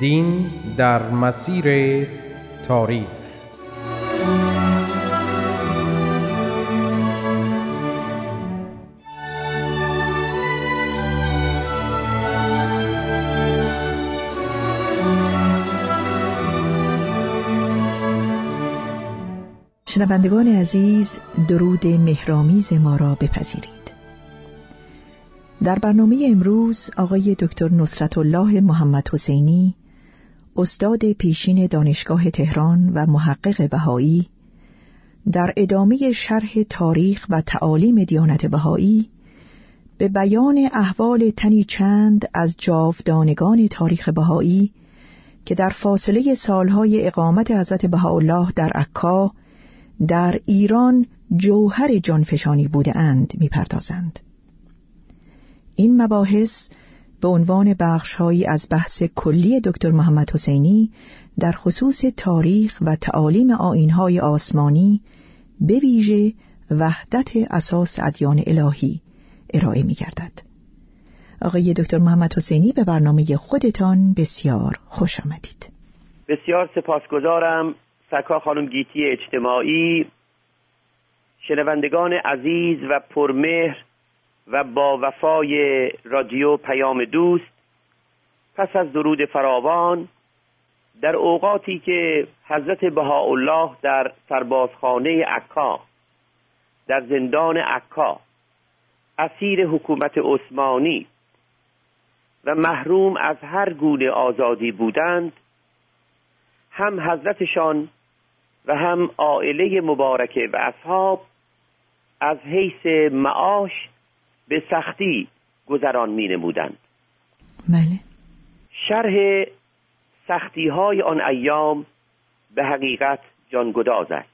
دین در مسیر تاریخ. شنوندگان عزیز، درود مهرآمیز ما را بپذیرید. در برنامه امروز آقای دکتر نصرت الله محمد حسینی، استاد پیشین دانشگاه تهران و محقق بهایی، در ادامه شرح تاریخ و تعالیم دیانت بهایی به بیان احوال تنی چند از جاودانگان تاریخ بهایی که در فاصله سالهای اقامت حضرت بهاءالله در عکا در ایران جوهر جانفشانی بودند می‌پردازند. این مباحث به عنوان بخش‌هایی از بحث کلی دکتر محمد حسینی در خصوص تاریخ و تعالیم آیین‌های آسمانی، به ویژه وحدت اساس ادیان الهی ارائه می‌گردد. آقای دکتر محمد حسینی، به برنامه خودتان بسیار خوش آمدید. بسیار سپاسگزارم سکا خانم گیتی اجتماعی. شنوندگان عزیز و پرمهر و با وفای رادیو پیام دوست، پس از درود فراوان، در اوقاتی که حضرت بهاءالله در سربازخانه عکا، در زندان عکا، اسیر حکومت عثمانی و محروم از هر گونه آزادی بودند، هم حضرتشان و هم عائله مبارکه و اصحاب از حیث معاش به سختی گذران می نمودند. بله. شرح سختی های آن ایام به حقیقت جانگداز است.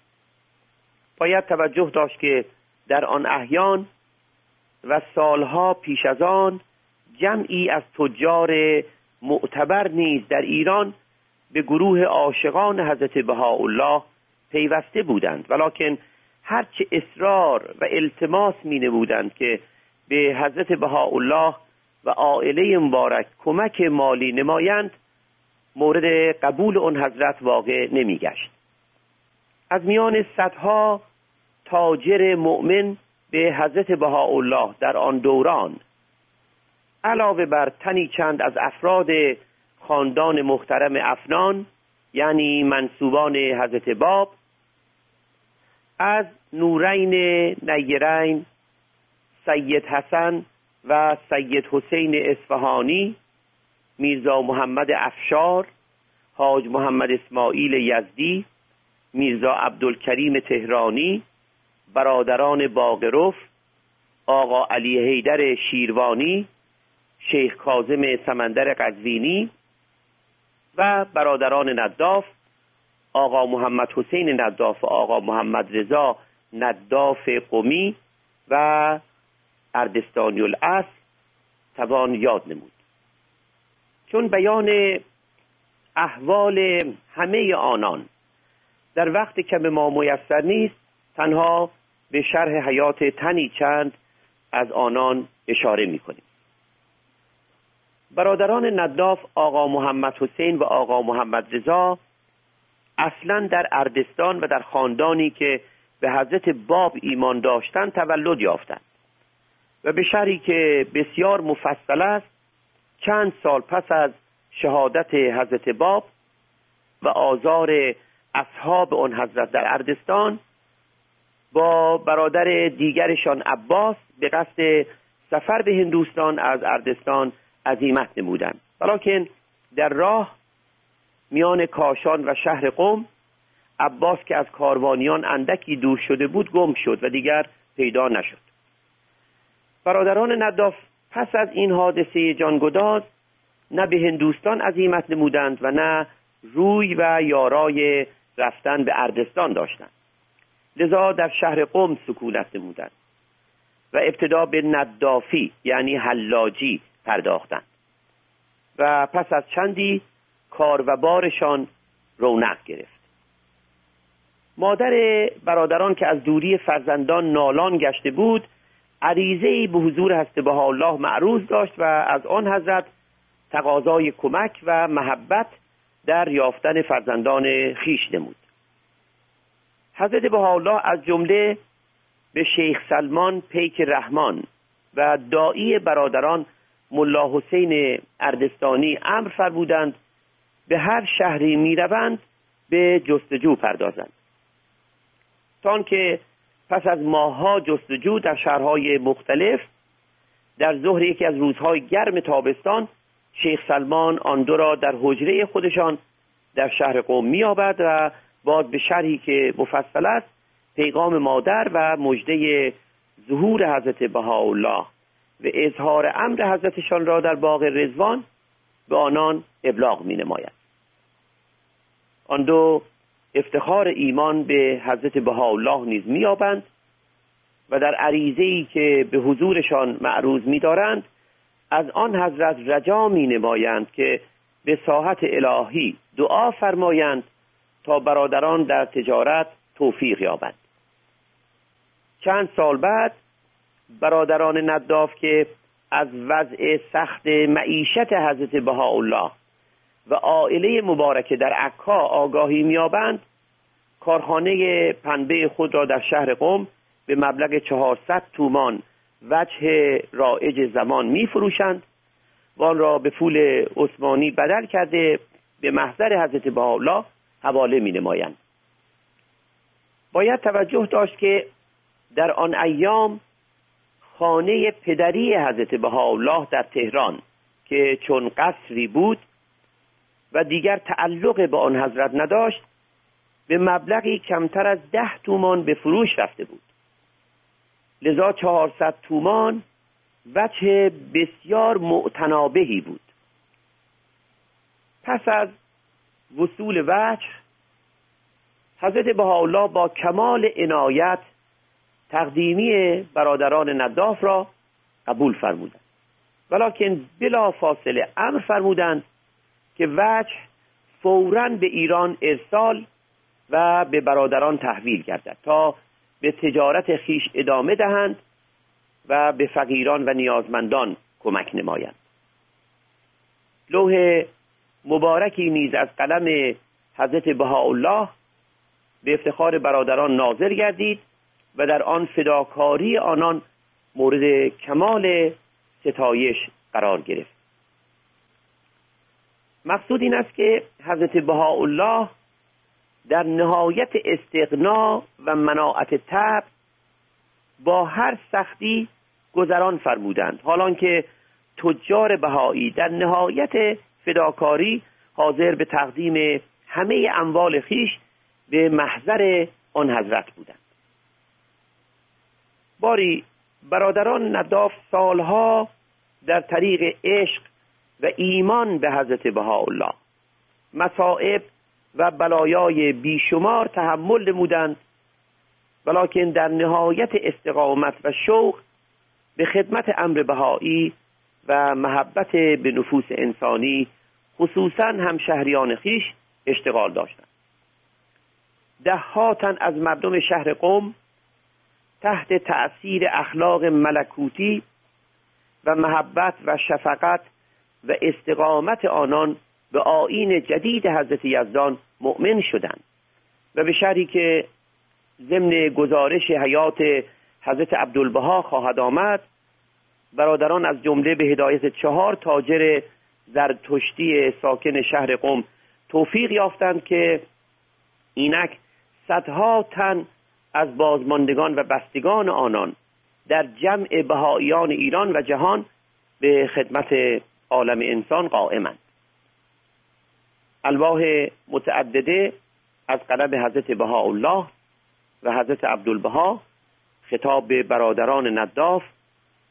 باید توجه داشت که در آن احیان و سالها پیش از آن جمعی از تجار معتبر نیز در ایران به گروه عاشقان حضرت بهاءالله پیوسته بودند، ولکن هرچه اصرار و التماس می نمودند که به حضرت بهاءالله و عائله مبارک کمک مالی نمایند، مورد قبول آن حضرت واقع نمیگشت. از میان صدها تاجر مؤمن به حضرت بهاءالله در آن دوران، علاوه بر تنی چند از افراد خاندان محترم افنان، یعنی منسوبان حضرت باب، از نورین نیرین سید حسن و سید حسین اصفهانی، میرزا محمد افشار، حاج محمد اسماعیل یزدی، میرزا عبدالکریم تهرانی، برادران باقرف، آقا علی حیدر شیروانی، شیخ کاظم سمندر قزوینی و برادران نداف، آقا محمد حسین نداف، آقا محمد رضا نداف قمی و اردستانی الاصل توان یاد نمود. چون بیان احوال همه آنان در وقت کم ما میسر نیست، تنها به شرح حیات تنی چند از آنان اشاره می‌کنیم. برادران نداف، آقا محمد حسین و آقا محمد رضا، اصلا در اردستان و در خاندانی که به حضرت باب ایمان داشتند تولد یافتند و به شرحی که بسیار مفصل است، چند سال پس از شهادت حضرت باب و آزار اصحاب آن حضرت در اردستان، با برادر دیگرشان عباس به قصد سفر به هندوستان از اردستان عزیمت نمودند، ولیکن در راه میان کاشان و شهر قم، عباس که از کاروانیان اندکی دور شده بود گم شد و دیگر پیدا نشد. برادران نداف پس از این حادثه جانگداز نه به هندوستان عزیمت نمودند و نه روی و یارای رفتن به اردستان داشتند، لذا در شهر قم سکونت نمودند و ابتدا به ندافی یعنی حلاجی پرداختند و پس از چندی کار و بارشان رونق گرفت. مادر برادران که از دوری فرزندان نالان گشته بود، عریضه‌ای به حضور حضرت بهاءالله معروض داشت و از آن حضرت تقاضای کمک و محبت در یافتن فرزندان خویش نمود. حضرت بهاءالله از جمله به شیخ سلمان پیک رحمان و داعی برادران ملا حسین اردستانی امر فرمودند به هر شهری میروند به جستجو پردازند، تا که پس از ماه‌ها جستجو در شهرهای مختلف، در ظهر یکی از روزهای گرم تابستان، شیخ سلمان آن دو را در حجره خودشان در شهر قم می‌یابد و باز به شرحی که مفصل است پیغام مادر و مژده ظهور حضرت بهاءالله و اظهار امر حضرتشان را در باغ رضوان به آنان ابلاغ می‌نماید. آن دو افتخار ایمان به حضرت بهاءالله نیز می‌یابند و در عریضه‌ای که به حضورشان معروض می‌دارند از آن حضرت رجا می‌نمایند که به ساحت الهی دعا فرمایند تا برادران در تجارت توفیق یابند. چند سال بعد برادران نداف که از وضع سخت معیشت حضرت بهاءالله و عائله مبارکه در عکا آگاهی می‌یابند، کارخانه پنبه خود را در شهر قم به مبلغ 400 تومان وجه رایج زمان می‌فروشند و آن را به پول عثمانی بدل کرده به محضر حضرت بهاءالله حواله می‌نمایند. باید توجه داشت که در آن ایام خانه پدری حضرت بهاءالله در تهران که چون قصری بود و دیگر تعلق به آن حضرت نداشت، به مبلغی کمتر از 10 تومان به فروش رفته بود، لذا 400 تومان وجه بسیار معتنابهی بود. پس از وصول وجه، حضرت بهاءالله با کمال عنایت تقدیمی برادران نداف را قبول فرمودند، ولیکن بلا فاصله امر فرمودند که وجه فوراً به ایران ارسال و به برادران تحویل گردد تا به تجارت خیش ادامه دهند و به فقیران و نیازمندان کمک نمایند. لوح مبارکی نیز از قلم حضرت بهاءالله به افتخار برادران ناظر گردید و در آن فداکاری آنان مورد کمال ستایش قرار گرفت. مقصود این است که حضرت بهاءالله در نهایت استغنا و مناعت طبع با هر سختی گذران فرمودند، حالان که تجار بهایی در نهایت فداکاری حاضر به تقدیم همه اموال خیش به محضر آن حضرت بودند. باری برادران نداف سالها در طریق عشق و ایمان به حضرت بهاءالله مصائب و بلایای بیشمار تحمل نمودند، ولیکن در نهایت استقامت و شوق به خدمت امر بهایی و محبت به نفوس انسانی، خصوصا همشهریان خیش، اشتغال داشتند. ده‌ها تن از مردم شهر قم تحت تأثیر اخلاق ملکوتی و محبت و شفقت و استقامت آنان به آیین جدید حضرت یزدان مؤمن شدند و به شرحی که ضمن گزارش حیات حضرت عبدالبها خواهد آمد، برادران از جمله به هدایت 4 تاجر زرتشتی ساکن شهر قم توفیق یافتند که اینک صدها تن از بازماندگان و بستگان آنان در جمع بهائیان ایران و جهان به خدمت عالم انسان قائمند. الواح متعدده از قلم حضرت بهاءالله و حضرت عبدالبها خطاب به برادران نداف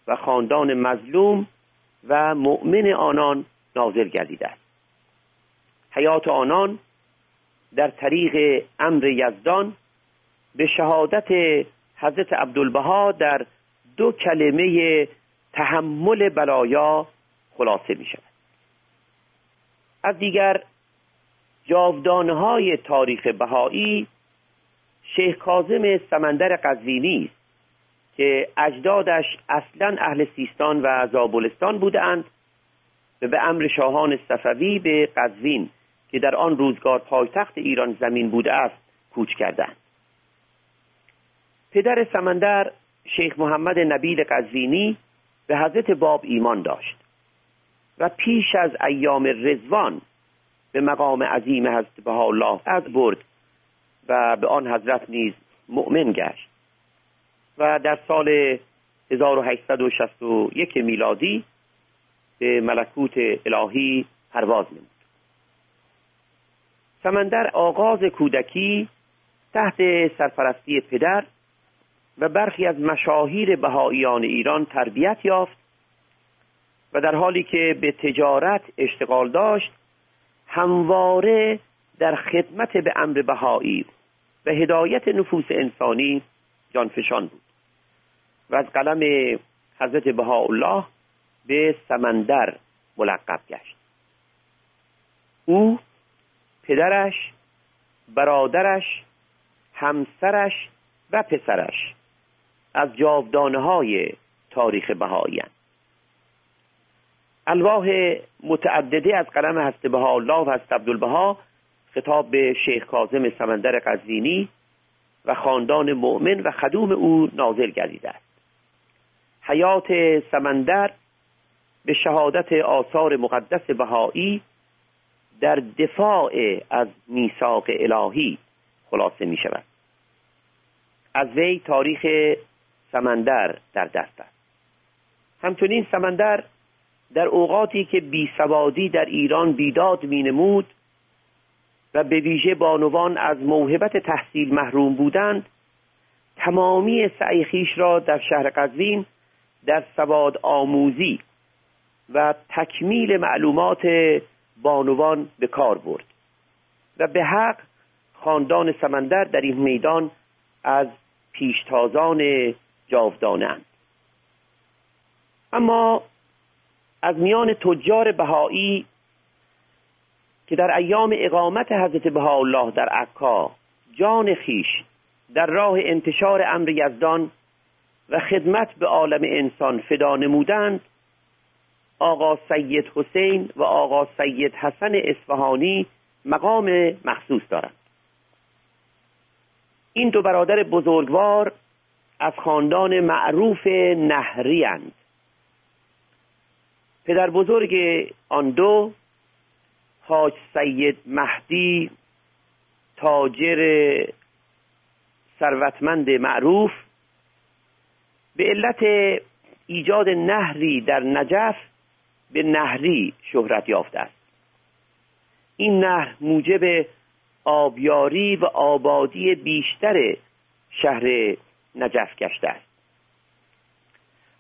و خاندان مظلوم و مؤمن آنان نازل گردیده است. حیات آنان در طریق امر یزدان به شهادت حضرت عبدالبها در دو کلمه تحمل بلایا خلاصه می شود. از دیگر جاودانه‌های تاریخ بهایی شیخ کاظم سمندر قزوینی است که اجدادش اصلا اهل سیستان و زابلستان بودند و به امر شاهان صفوی به قزوین که در آن روزگار پایتخت ایران زمین بوده است کوچ کردند. پدر سمندر شیخ محمد نبیل قزوینی به حضرت باب ایمان داشت و پیش از ایام رضوان به مقام عظیم حضرت بهاءالله از برد و به آن حضرت نیز مؤمن گشت و در سال 1861 میلادی به ملکوت الهی پرواز نمود. سمندر آغاز کودکی تحت سرپرستی پدر و برخی از مشاهیر بهائیان ایران تربیت یافت و در حالی که به تجارت اشتغال داشت همواره در خدمت به امر بهایی و هدایت نفوس انسانی جانفشان بود و از قلم حضرت بهاءالله به سمندر ملقب گشت. او، پدرش، برادرش، همسرش و پسرش از جاودانه‌های تاریخ بهایی‌اند. الواح متعدده از قلم حضرت بهاءالله و حضرت عبدالبها خطاب به شیخ کاظم سمندر قزوینی و خاندان مؤمن و خدوم او نازل گردیده است. حیات سمندر به شهادت آثار مقدس بهایی در دفاع از میثاق الهی خلاصه می شود. از وی تاریخ سمندر در دست است. همچنین سمندر در اوقاتی که بیسوادی در ایران بیداد می نمود و به ویژه بانوان از موهبت تحصیل محروم بودند تمامی سعی خویش را در شهر قزوین در سواد آموزی و تکمیل معلومات بانوان به کار برد و به حق خاندان سمندر در این میدان از پیشتازان جاودانه‌اند. اما از میان تجار بهایی که در ایام اقامت حضرت بهاءالله در عکا جان خیش در راه انتشار امر یزدان و خدمت به عالم انسان فدا نمودند آقا سید حسین و آقا سید حسن اصفهانی مقام مخصوص دارند. این دو برادر بزرگوار از خاندان معروف نهری اند. پدر بزرگ آن دو حاج سید مهدی تاجر ثروتمند معروف به علت ایجاد نهری در نجف به نهری شهرت یافته است. این نهر موجب آبیاری و آبادی بیشتر شهر نجف گشته است.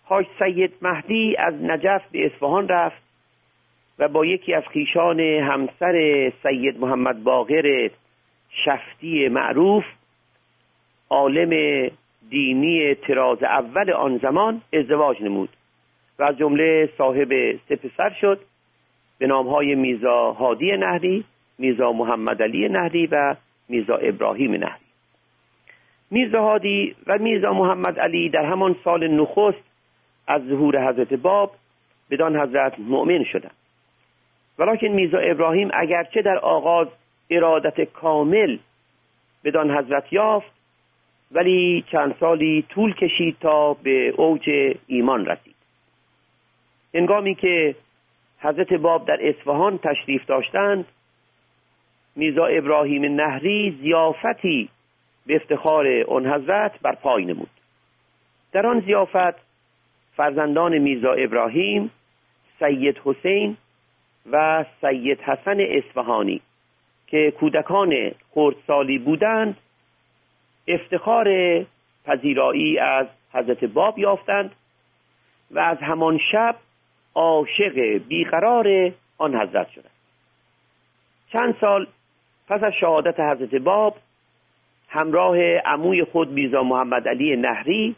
حاج سید مهدی از نجف به اصفهان رفت و با یکی از خیشان همسر سید محمد باقر شفتی معروف عالم دینی طراز اول آن زمان ازدواج نمود و از جمله صاحب سه پسر شد به نامهای میرزا هادی نهری، میرزا محمد علی نهری و میرزا ابراهیم نهری. میرزا هادی و میرزا محمد علی در همان سال نخست از ظهور حضرت باب بدان حضرت مؤمن شدند. ولیکن میرزا ابراهیم اگرچه در آغاز ارادت کامل بدان حضرت یافت ولی چند سالی طول کشید تا به اوج ایمان رسید. هنگامی که حضرت باب در اصفهان تشریف داشتند میرزا ابراهیم نهری ضیافتی به افتخار آن حضرت برپای نمود. در آن ضیافت فرزندان میرزا ابراهیم، سید حسین و سید حسن اصفهانی که کودکان خردسالی بودند افتخار پذیرایی از حضرت باب یافتند و از همان شب عاشق بیقرار آن حضرت شده. چند سال پس از شهادت حضرت باب همراه عموی خود میرزا محمد علی نهری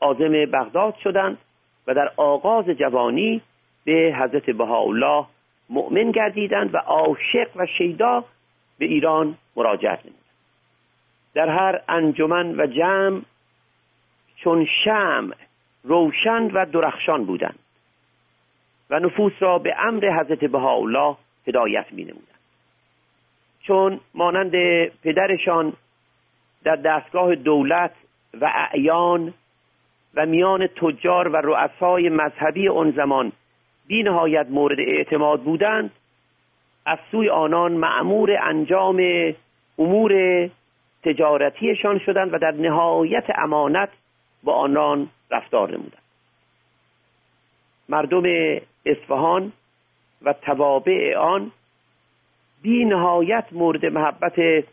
عازم بغداد شدند و در آغاز جوانی به حضرت بهاءالله مؤمن گردیدند و عاشق و شیدا به ایران مراجعت نمودند. در هر انجمن و جمع چون شمع روشن و درخشان بودند و نفوس را به امر حضرت بهاءالله هدایت می‌نمودند. چون مانند پدرشان در دستگاه دولت و اعیان و میان تجار و رؤسای مذهبی آن زمان بی نهایت مورد اعتماد بودند، از سوی آنان مأمور انجام امور تجارتیشان شدند و در نهایت امانت با آنان رفتار نمودند. مردم اصفهان و توابع آن بی نهایت مورد محبت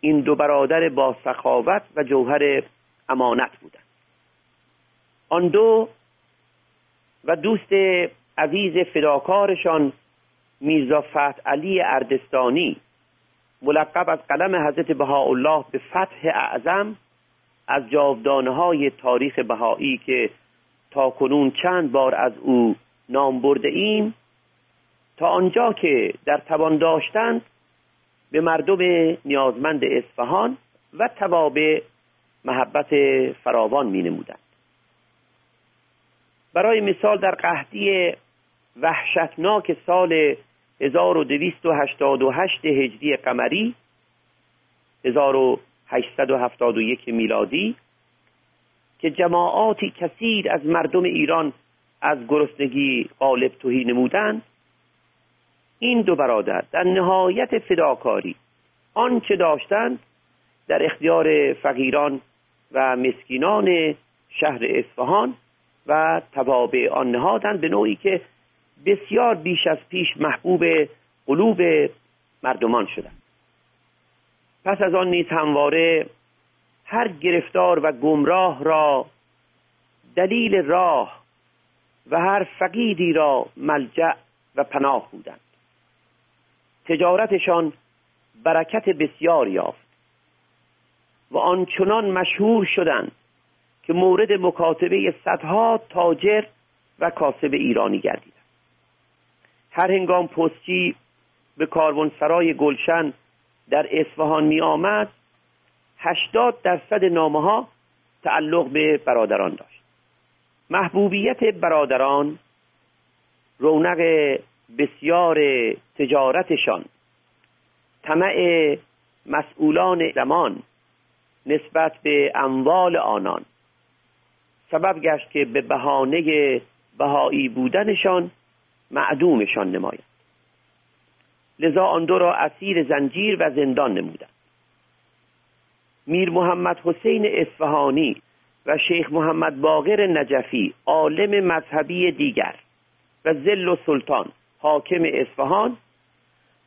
این دو برادر با سخاوت و جوهر امانت بودند. آن دو و دوست عزیز فداکارشان میرزا فتح علی اردستانی، ملقب از قلم حضرت بهاءالله به فتح اعظم، از جاودانه‌های تاریخ بهایی که تا کنون چند بار از او نام برده ایم، تا آنجا که در توان داشتند به مردم نیازمند اصفهان و توابع محبت فراوان می‌نمودند. برای مثال در قحطی وحشتناک سال 1288 هجری قمری 1871 میلادی که جماعاتی کثیر از مردم ایران از گرسنگی غالب تهی نمودند، این دو برادر در نهایت فداکاری آنچه داشتند در اختیار فقیران و مسکینان شهر اصفهان و توابع آن نهادند، به نوعی که بسیار بیش از پیش محبوب قلوب مردمان شدند. پس از آن نیز همواره هر گرفتار و گمراه را دلیل راه و هر فقیدی را ملجأ و پناه بودند. تجارتشان برکت بسیار یافت و آنچنان مشهور شدند که مورد مکاتبه صدها تاجر و کاسب ایرانی گردیدند. هر هنگام پستچی به کاروانسرای گلشن در اصفهان می آمد، 80% نامه ها تعلق به برادران داشت. محبوبیت برادران، رونق بسیار تجارتشان، طمع مسئولان زمان نسبت به اموال آنان سبب گشت که به بهانه بهایی بودنشان معدومشان نماید. لذا آن دو را اسیر زنجیر و زندان نمودند. میر محمد حسین اصفهانی و شیخ محمد باقر نجفی، عالم مذهبی دیگر و ظل السلطان حاکم اصفهان،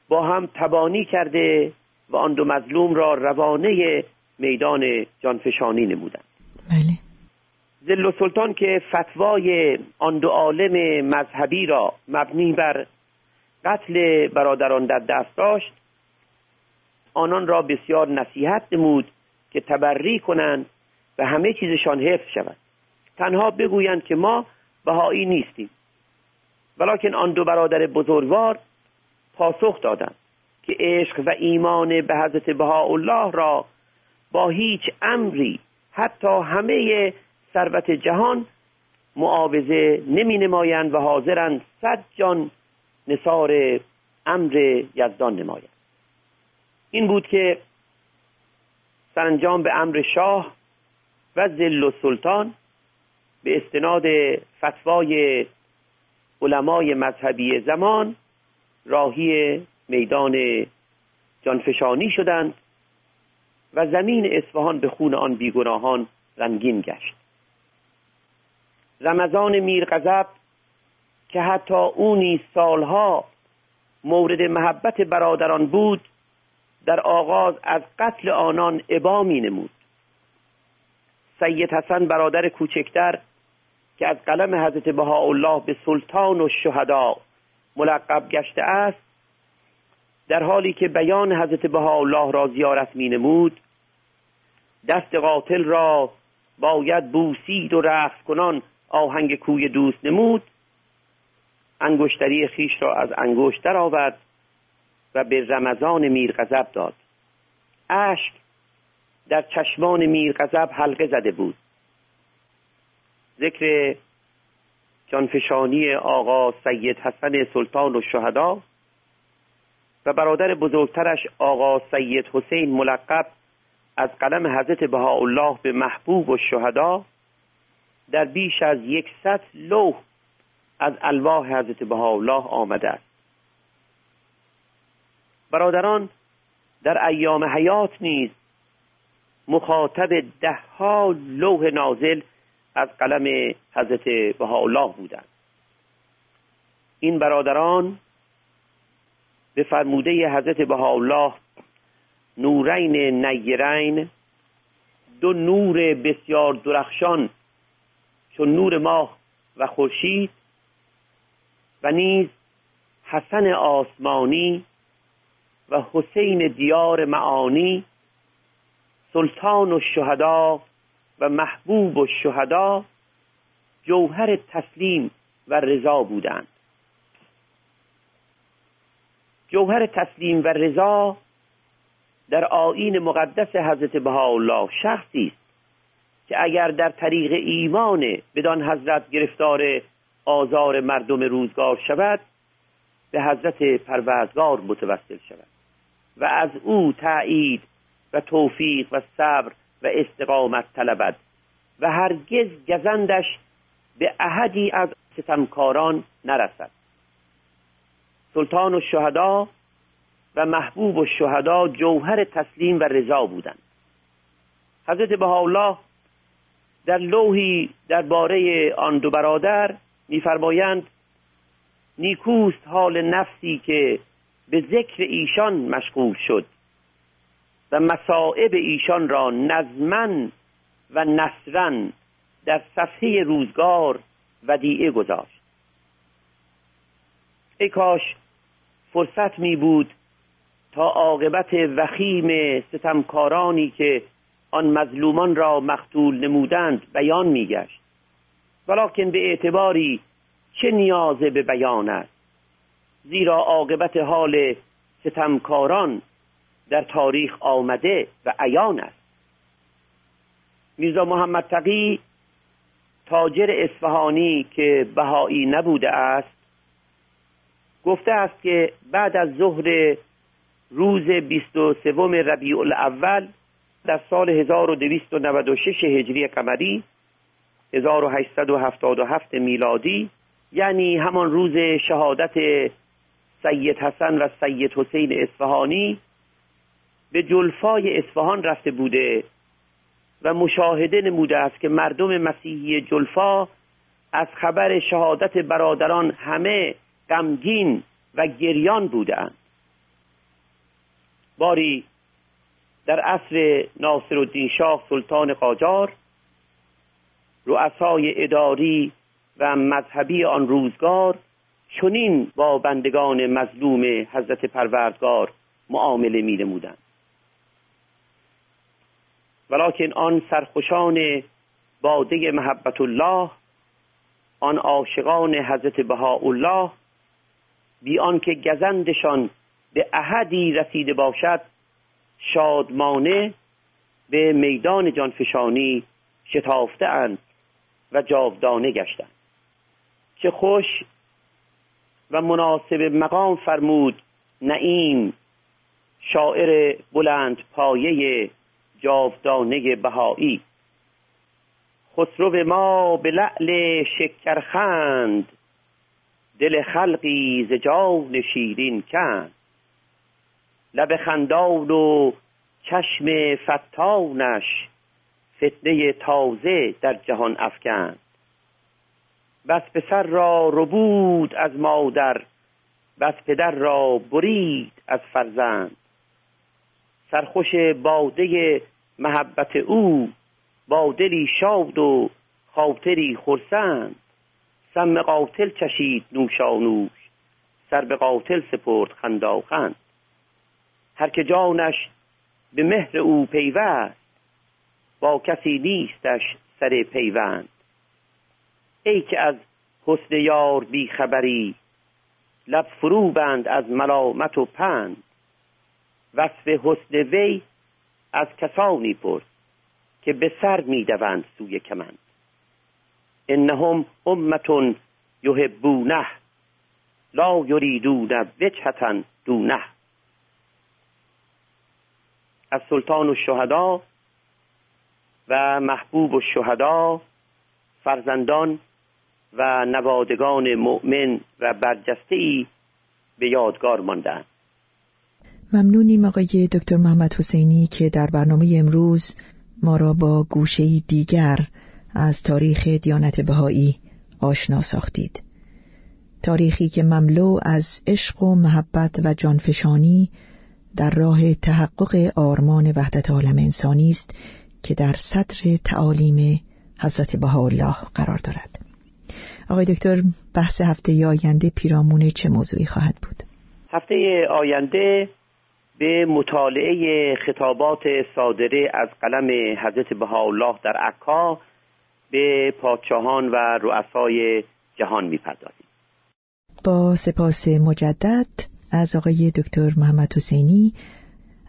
با هم تبانی کرده و آن دو مظلوم را روانه میدان جانفشانی نمودند. بله. ظل السلطان که فتوای آن دو عالم مذهبی را مبنی بر قتل برادران در دست داشت، آنان را بسیار نصیحت نمود که تبری کنند و همه چیزشان حفظ شود، تنها بگویند که ما بهایی نیستیم. ولیکن آن دو برادر بزرگوار پاسخ دادند که عشق و ایمان به حضرت بهاءالله را با هیچ امری، حتی همه ثروت جهان، معاوضه نمی نمایند و حاضرند 100 جان نثار امر یزدان نمایند. این بود که سرانجام به امر شاه و ظل السلطان به استناد فتوای علمای مذهبی زمان راهی میدان جانفشانی شدند و زمین اصفهان به خون آن بیگناهان رنگین گشت. رمضان میرقزب که حتی او نیز سالها مورد محبت برادران بود، در آغاز از قتل آنان ابا می نمود. سید حسن برادر کوچکتر که از قلم حضرت بهاءالله به سلطان و شهدا ملقب گشته است، در حالی که بیان حضرت بهاءالله را زیارت می نمود، دست قاتل را باید بوسید و رقص کنان آهنگ کوی دوست نمود، انگشتری خیش را از انگشت درآورد و به رمضان میر غضب داد. اشک در چشمان میر غضب حلقه زده بود. ذکر جانفشانی آقا سید حسن سلطان الشهدا و برادر بزرگترش آقا سید حسین ملقب از قلم حضرت بهاءالله به محبوب الشهدا در بیش از 100 لوح از الواح حضرت بهاءالله آمده است. برادران در ایام حیات نیز مخاطب دهها لوح نازل از قلم حضرت بهاءالله بودند. این برادران به فرموده حضرت بهاءالله نورین نیرین، دو نور بسیار درخشان چون نور ماه و خورشید و نیز حسن آسمانی و حسین دیار معانی، سلطان الشهدا و محبوب الشهدا، جوهر تسلیم و رضا بودند. جوهر تسلیم و رضا در آیین مقدس حضرت بهاءالله شخصی است که اگر در طریق ایمان بدان حضرت گرفتار آزار مردم روزگار شود، به حضرت پروردگار متوسل شود و از او تأیید و توفیق و صبر و استقامت طلبد و هرگز گزندش به احدی از ستمکاران نرسد. سلطان الشهدا و محبوب الشهدا جوهر تسلیم و رضا بودند. حضرت بهاءالله در لوحی درباره آن دو برادر می‌فرمایند: نیکوست حال نفسی که به ذکر ایشان مشغول شد و مصائب ایشان را نظمن و نثرن در صفحه روزگار ودیعه گذاشت. ای کاش فرصت می بود تا عاقبت وخیم ستمکارانی که آن مظلومان را مقتول نمودند بیان می گشت، ولیکن به اعتباری چه نیاز به بیان است، زیرا عاقبت حال ستمکاران در تاریخ آمده و عیان است. میرزا محمد تقی تاجر اصفهانی که بهایی نبوده است گفته است که بعد از ظهر روز 23 ربیع الاول در سال 1296 هجری قمری 1877 میلادی، یعنی همان روز شهادت سید حسن و سید حسین اصفهانی، به جلفای اصفهان رفته بوده و مشاهده نموده است که مردم مسیحی جلفا از خبر شهادت برادران همه غمگین و گریان بودند. باری در عصر ناصرالدین شاه سلطان قاجار، رؤسای اداری و مذهبی آن روزگار چنین با بندگان مظلوم حضرت پروردگار معامله می نمودند، ولیکن آن سرخوشان باده محبت الله، آن عاشقان حضرت بهاءالله، بی آنکه گزندشان به احدی رسیده باشد، شادمانه به میدان جانفشانی شتافته اند و جاودانه گشتند. چه خوش و مناسب مقام فرمود نعیم، شاعر بلند پایه جاودانه بهایی: خسرو ما به لعل شکرخند، دل خلقی ز جان شیرین کند. لب خندان و چشم فتانش، فتنه تازه در جهان افکند. بس پسر را ربود از مادر، بس پدر را برید از فرزند. سرخوش باده محبت او، با دلی شاد و خاطری خرسند. سم قاتل چشید نوشانوش، سر به قاتل سپرد خنداوخند. هر که جانش به مهر او پیوست، با کسی نیستش سر پیوند. ای که از حسن یار بی خبری، لب فرو بند از ملامت و پند. وصف حسن وی از کسانی پرس که به سر میدوند سوی کمند. انهم امه یحبونه لا یریدون وجهة دونه. از سلطان الشهدا و محبوب الشهدا، فرزندان و نوادگان مؤمن و برجسته‌ای به یادگار ماندند. ممنونیم آقای دکتر محمد حسینی که در برنامه امروز ما را با گوشه‌ای دیگر از تاریخ دیانت بهایی آشنا ساختید. تاریخی که مملو از عشق و محبت و جانفشانی در راه تحقق آرمان وحدت عالم انسانی است که در صدر تعالیم حضرت بهاءالله قرار دارد. آقای دکتر، بحث هفته آینده پیرامون چه موضوعی خواهد بود؟ هفته آینده به مطالعه خطابات صادره از قلم حضرت بهاءالله در عکا به پادشاهان و رؤسای جهان می‌پردازیم. با سپاس مجدد از آقای دکتر محمد حسینی،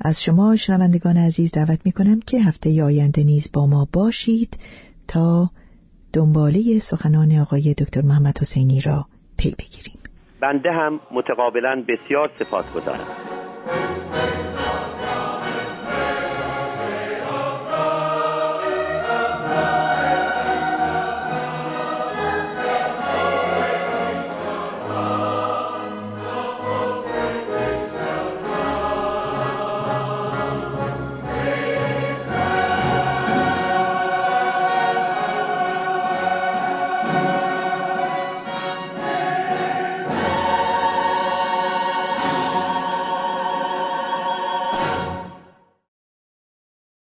از شما شنوندگان عزیز دعوت می‌کنم که هفته آینده نیز با ما باشید تا دنباله سخنان آقای دکتر محمد حسینی را پی بگیریم. بنده هم متقابلاً بسیار سپاسگزارم.